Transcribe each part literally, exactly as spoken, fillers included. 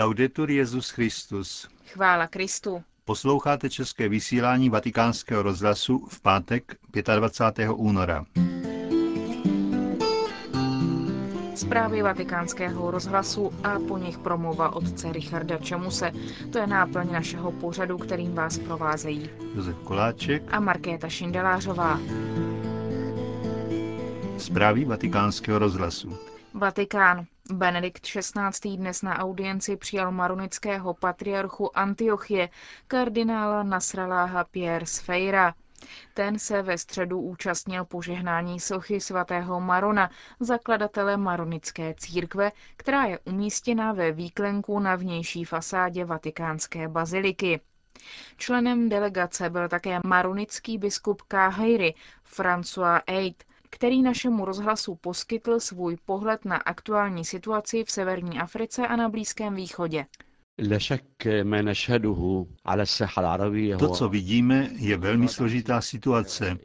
Laudetur Jesus Christus. Chvála Kristu. Posloucháte české vysílání Vatikánského rozhlasu v pátek dvacátého pátého února. Zprávy Vatikánského rozhlasu a po nich promluva otce Richarda Čemuse. To je náplň našeho pořadu, kterým vás provázejí Josef Koláček a Markéta Šindelářová. Zprávy Vatikánského rozhlasu. Vatikán. Benedikt šestnáctý dnes na audienci přijal maronického patriarchu Antiochie, kardinála Nasráláha Pierre Sfeira. Ten se ve středu účastnil požehnání sochy svatého Marona, zakladatele maronické církve, která je umístěna ve výklenku na vnější fasádě vatikánské baziliky. Členem delegace byl také maronický biskup Káheiry François Eide, který našemu rozhlasu poskytl svůj pohled na aktuální situaci v severní Africe a na Blízkém východě. To, co vidíme, je velmi složitá situace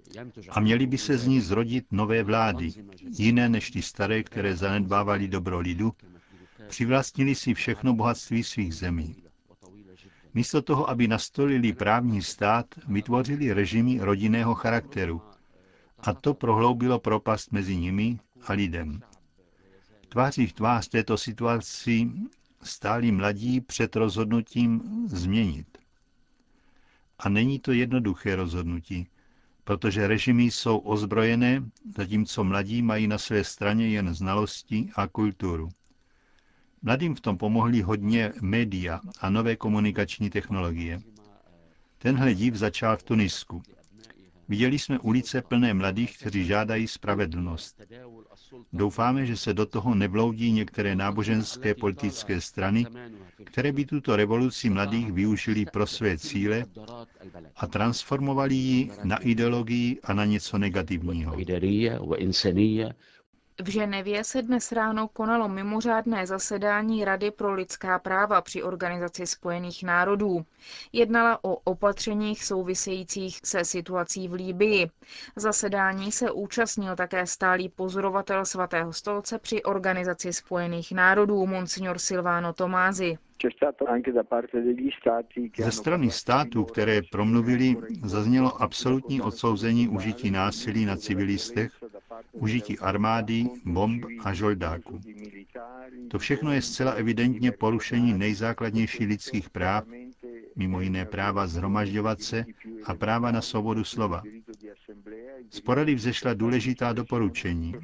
a měly by se z ní zrodit nové vlády, jiné než ty staré, které zanedbávaly dobro lidu, přivlastnili si všechno bohatství svých zemí. Místo toho, aby nastolili právní stát, vytvořili režimy rodinného charakteru. A to prohloubilo propast mezi nimi a lidem. Tváří v tvář této situaci stáli mladí před rozhodnutím změnit. A není to jednoduché rozhodnutí, protože režimy jsou ozbrojené, zatímco mladí mají na své straně jen znalosti a kulturu. Mladým v tom pomohly hodně média a nové komunikační technologie. Tenhle div začal v Tunisku. Viděli jsme ulice plné mladých, kteří žádají spravedlnost. Doufáme, že se do toho nevloudí některé náboženské politické strany, které by tuto revoluci mladých využili pro své cíle a transformovali ji na ideologii a na něco negativního. V Ženevě se dnes ráno konalo mimořádné zasedání Rady pro lidská práva při Organizaci spojených národů. Jednala o opatřeních souvisejících se situací v Libyi. Zasedání se účastnil také stálý pozorovatel Svatého stolce při Organizaci spojených národů, monsignor Silvano Tomasi. Ze strany států, které promluvili, zaznělo absolutní odsouzení užití násilí na civilistech, užití armády, bomb a žoldáků. To všechno je zcela evidentně porušení nejzákladnějších lidských práv, mimo jiné práva shromažďovat se a práva na svobodu slova. Z porady vzešla důležitá doporučení.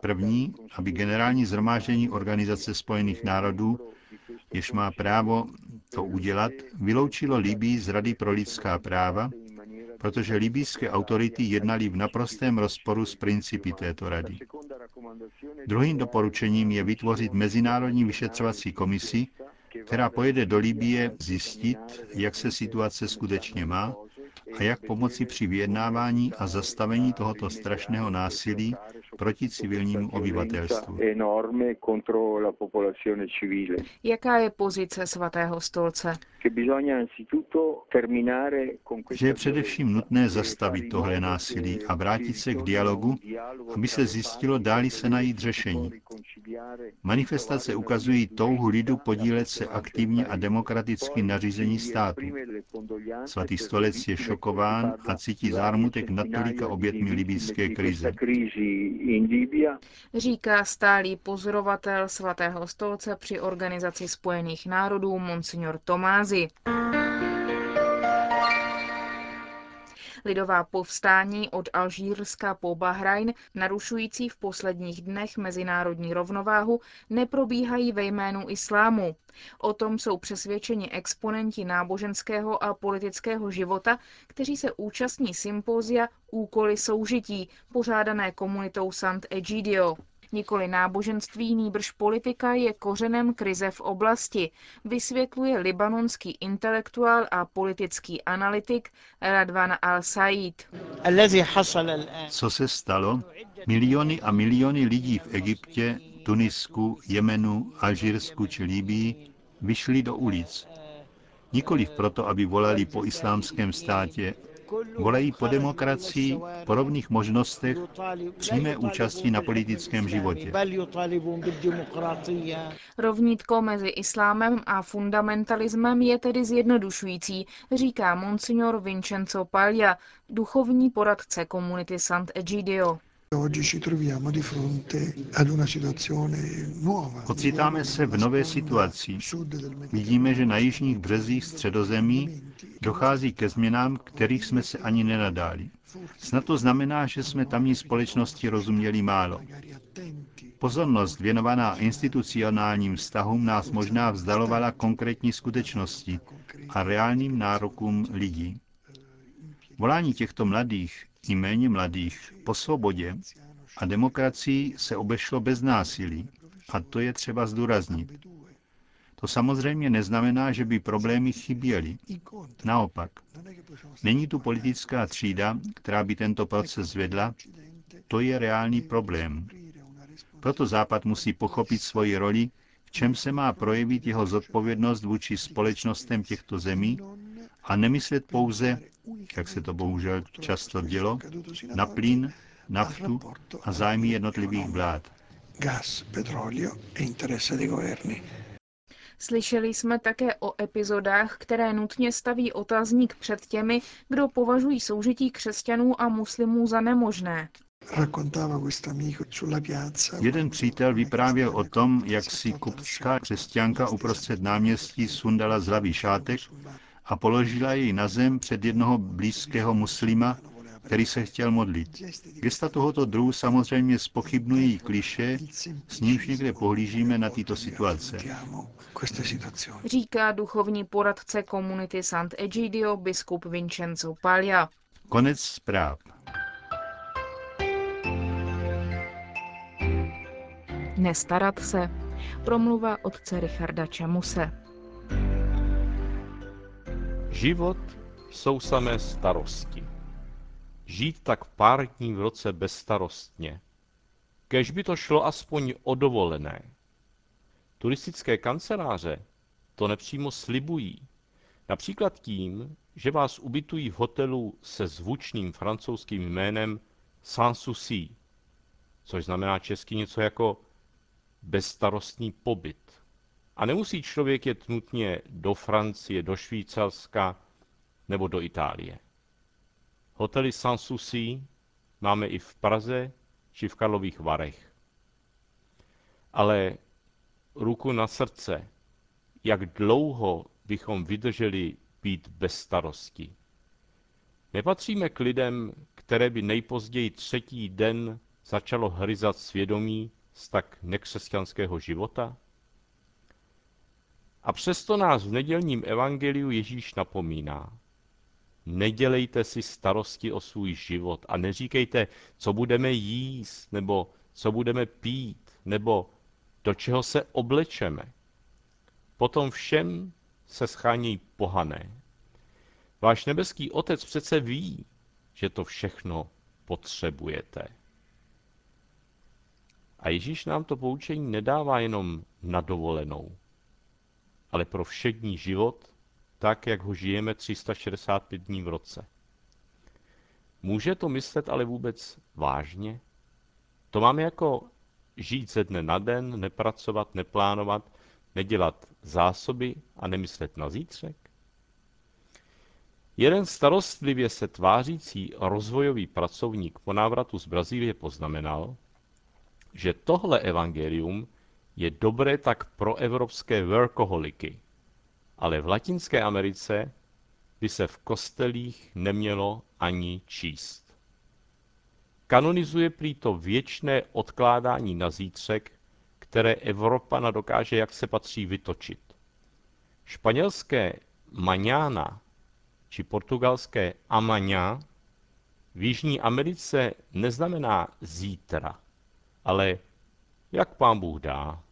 První, aby generální shromáždění Organizace spojených národů, jež má právo to udělat, vyloučilo Libyi z Rady pro lidská práva, protože libijské autority jednaly v naprostém rozporu s principy této rady. Druhým doporučením je vytvořit mezinárodní vyšetřovací komisi, která pojede do Libye zjistit, jak se situace skutečně má a jak pomoci při vyjednávání a zastavení tohoto strašného násilí proti civilnímu obyvatelstvu. Jaká je pozice Svatého stolce? Že je především nutné zastavit tohle násilí a vrátit se k dialogu, aby se zjistilo, dáli se najít řešení. Manifestace ukazují touhu lidu podílet se aktivně a demokraticky na řízení státu. Svatý stolec je šokován a cítí zármutek nad tolika obětmi libijské krize. Říká stálý pozorovatel Svatého stolce při Organizaci spojených národů monsignor Tomasi. Lidová povstání od Alžírska po Bahrajn, narušující v posledních dnech mezinárodní rovnováhu, neprobíhají ve jménu islámu. O tom jsou přesvědčeni exponenti náboženského a politického života, kteří se účastní sympózia Úkoly soužití, pořádané komunitou Sant'Egidio. Nikoli náboženství, nýbrž politika je kořenem krize v oblasti, vysvětluje libanonský intelektuál a politický analytik Radvan Al Said. Co se stalo? Miliony a miliony lidí v Egyptě, Tunisku, Jemenu, Alžírsku či Libyi vyšli do ulic. Nikoliv proto, aby volali po islámském státě, volají po demokracii, po rovných možnostech, přímé účasti na politickém životě. Rovnítko mezi islámem a fundamentalismem je tedy zjednodušující, říká monsignor Vincenzo Paglia, duchovní poradce komunity Sant'Egidio. Ocitáme se v nové situaci. Vidíme, že na jižních březích Středozemí dochází ke změnám, kterých jsme se ani nenadáli. Snad to znamená, že jsme tamní společnosti rozuměli málo. Pozornost věnovaná institucionálním vztahům nás možná vzdalovala konkrétní skutečnosti a reálným nárokům lidí. Volání těchto mladých i méně mladých po svobodě a demokracii se obešlo bez násilí. A to je třeba zdůraznit. To samozřejmě neznamená, že by problémy chyběly. Naopak. Není tu politická třída, která by tento proces vedla. To je reálný problém. Proto Západ musí pochopit svoji roli, v čem se má projevit jeho zodpovědnost vůči společnostem těchto zemí a nemyslet pouze, jak se to bohužel často dělo, na plyn, naftu a zájmy jednotlivých vlád. Slyšeli jsme také o epizodách, které nutně staví otazník před těmi, kdo považují soužití křesťanů a muslimů za nemožné. Jeden přítel vyprávěl o tom, jak si koptská křesťanka uprostřed náměstí sundala z hlavy šátek a položila jej na zem před jednoho blízkého muslima, který se chtěl modlit. Gesta tohoto druhu samozřejmě zpochybnují klišé, s nímž někde pohlížíme na tyto situace. Říká duchovní poradce komunity Sant'Egidio biskup Vincenzo Paglia. Konec zpráv. Nestarat se. Promluva otce Richarda Čemuse. Život jsou samé starosti. Žít tak pár dní v roce bezstarostně. Kéž by to šlo aspoň o dovolené. Turistické kanceláře to nepřímo slibují. Například tím, že vás ubytují v hotelu se zvučným francouzským jménem Saint-Souci, což znamená česky něco jako bezstarostný pobyt. A nemusí člověk jet nutně do Francie, do Švýcarska nebo do Itálie. Hotely Saint-Souci máme i v Praze či v Karlových Varech. Ale ruku na srdce, jak dlouho bychom vydrželi být bez starosti. Nepatříme k lidem, které by nejpozději třetí den začalo hryzat svědomí z tak nekřesťanského života? A přesto nás v nedělním evangeliu Ježíš napomíná. Nedělejte si starosti o svůj život a neříkejte, co budeme jíst, nebo co budeme pít, nebo do čeho se oblečeme. Potom všem se schánějí pohané. Váš nebeský Otec přece ví, že to všechno potřebujete. A Ježíš nám to poučení nedává jenom na dovolenou, ale pro všední život, tak, jak ho žijeme tři sta šedesát pět dní v roce. Může to myslet ale vůbec vážně? To máme jako žít ze dne na den, nepracovat, neplánovat, nedělat zásoby a nemyslet na zítřek? Jeden starostlivě se tvářící rozvojový pracovník po návratu z Brazílie poznamenal, že tohle evangelium je dobré tak pro evropské workoholiky, ale v Latinské Americe by se v kostelích nemělo ani číst. Kanonizuje prý to věčné odkládání na zítřek, které Evropana dokáže, jak se patří, vytočit. Španělské mañana či portugalské amanhã v Jižní Americe neznamená zítra, ale jak pán Bůh dá.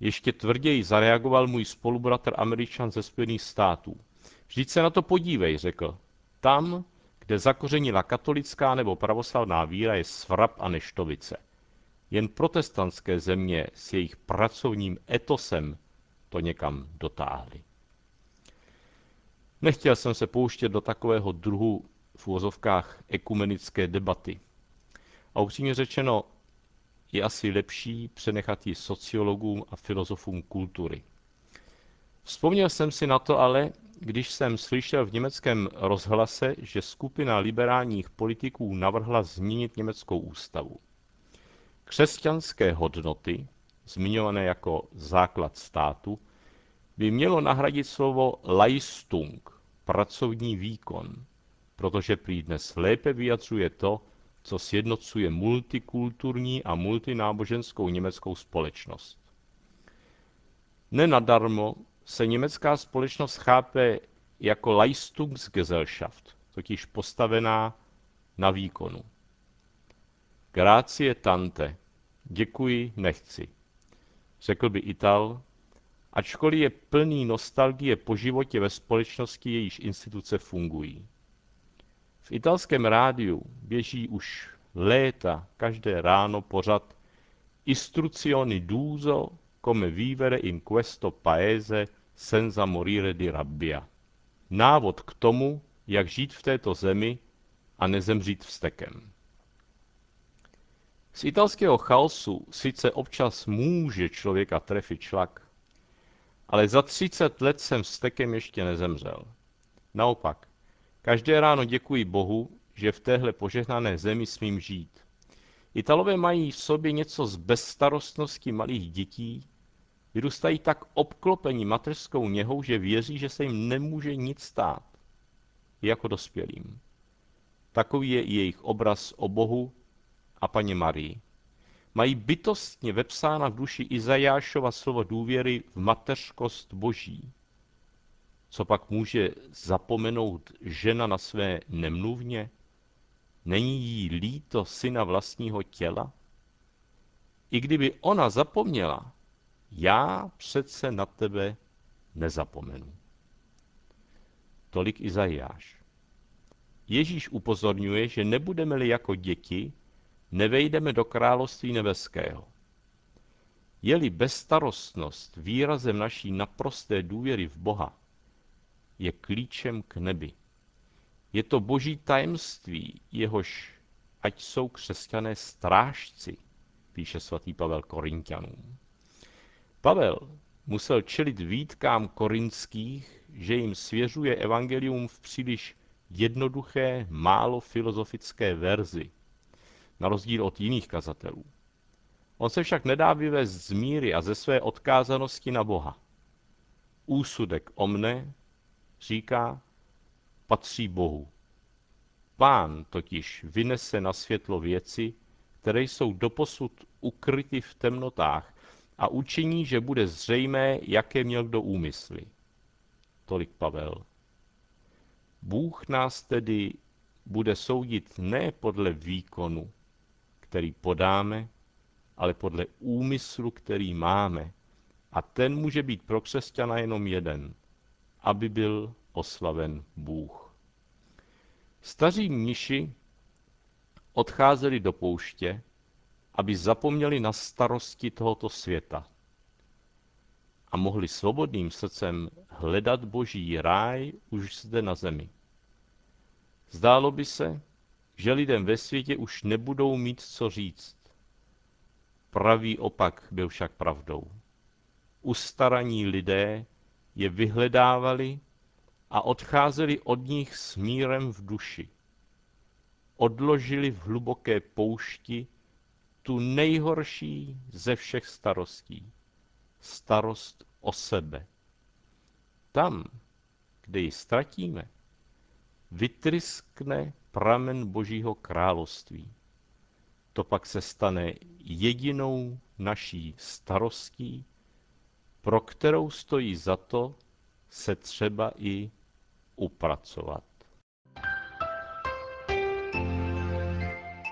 Ještě tvrději zareagoval můj spolubratr Američan ze Spojených států. Vždyť se na to podívej, řekl. Tam, kde zakořenila katolická nebo pravoslavná víra, je svrab a neštovice. Jen protestantské země s jejich pracovním etosem to někam dotáhly. Nechtěl jsem se pouštět do takového druhu v uvozovkách ekumenické debaty. A upřímně řečeno, je asi lepší přenechat ji sociologům a filozofům kultury. Vzpomněl jsem si na to ale, když jsem slyšel v německém rozhlase, že skupina liberálních politiků navrhla změnit německou ústavu. Křesťanské hodnoty, zmiňované jako základ státu, by mělo nahradit slovo Leistung, pracovní výkon, protože prý dnes lépe vyjadřuje to, co sjednocuje multikulturní a multináboženskou německou společnost. Nenadarmo se německá společnost chápe jako Leistungsgesellschaft, totiž postavená na výkonu. Grazie tante, děkuji, nechci, řekl by Ital, ačkoliv je plný nostalgie po životě ve společnosti, jejíž instituce fungují. V italském rádiu běží už léta každé ráno pořad Istruzioni d'uso come vivere in questo paese senza morire di rabbia. Návod k tomu, jak žít v této zemi a nezemřít vztekem. Z italského chaosu sice občas může člověka trefit šlak, ale za třicet let jsem vztekem ještě nezemřel. Naopak, každé ráno děkuji Bohu, že v téhle požehnané zemi smím žít. Italové mají v sobě něco z bezstarostnosti malých dětí, vyrůstají tak obklopení mateřskou něhou, že věří, že se jim nemůže nic stát, jako dospělým. Takový je i jejich obraz o Bohu a Paní Marii. Mají bytostně vepsána v duši Izajášova slovo důvěry v mateřkost Boží. Co pak může zapomenout žena na své nemluvně? Není jí líto syna vlastního těla? I kdyby ona zapomněla, já přece na tebe nezapomenu. Tolik Izajáš. Ježíš upozorňuje, že nebudeme-li jako děti, nevejdeme do království nebeského. Je-li bezstarostnost výrazem naší naprosté důvěry v Boha, je klíčem k nebi. Je to boží tajemství, jehož ať jsou křesťané strážci, píše svatý Pavel Korinťanům. Pavel musel čelit výtkám korinských, že jim svěřuje evangelium v příliš jednoduché, málo filozofické verzi, na rozdíl od jiných kazatelů. On se však nedá vyvést z míry a ze své odkázanosti na Boha. Úsudek o mne, říká, patří Bohu. Pán totiž vynese na světlo věci, které jsou doposud ukryty v temnotách a učiní, že bude zřejmé, jaké měl kdo úmysly. Tolik Pavel. Bůh nás tedy bude soudit ne podle výkonu, který podáme, ale podle úmyslu, který máme. A ten může být pro křesťana jenom jeden, aby byl oslaven Bůh. Staří mniši odcházeli do pouště, aby zapomněli na starosti tohoto světa a mohli svobodným srdcem hledat boží ráj už zde na zemi. Zdálo by se, že lidem ve světě už nebudou mít co říct. Pravý opak byl však pravdou. Ustaraní lidé je vyhledávali a odcházeli od nich s mírem v duši. Odložili v hluboké poušti tu nejhorší ze všech starostí. Starost o sebe. Tam, kde ji ztratíme, vytryskne pramen Božího království. To pak se stane jedinou naší starostí, pro kterou stojí za to se třeba i upracovat.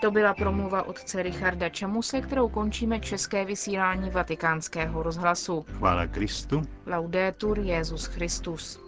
To byla promluva otce Richarda Čemuse, kterou končíme české vysílání Vatikánského rozhlasu. Chvála Kristu. Laudetur Jesus Christus.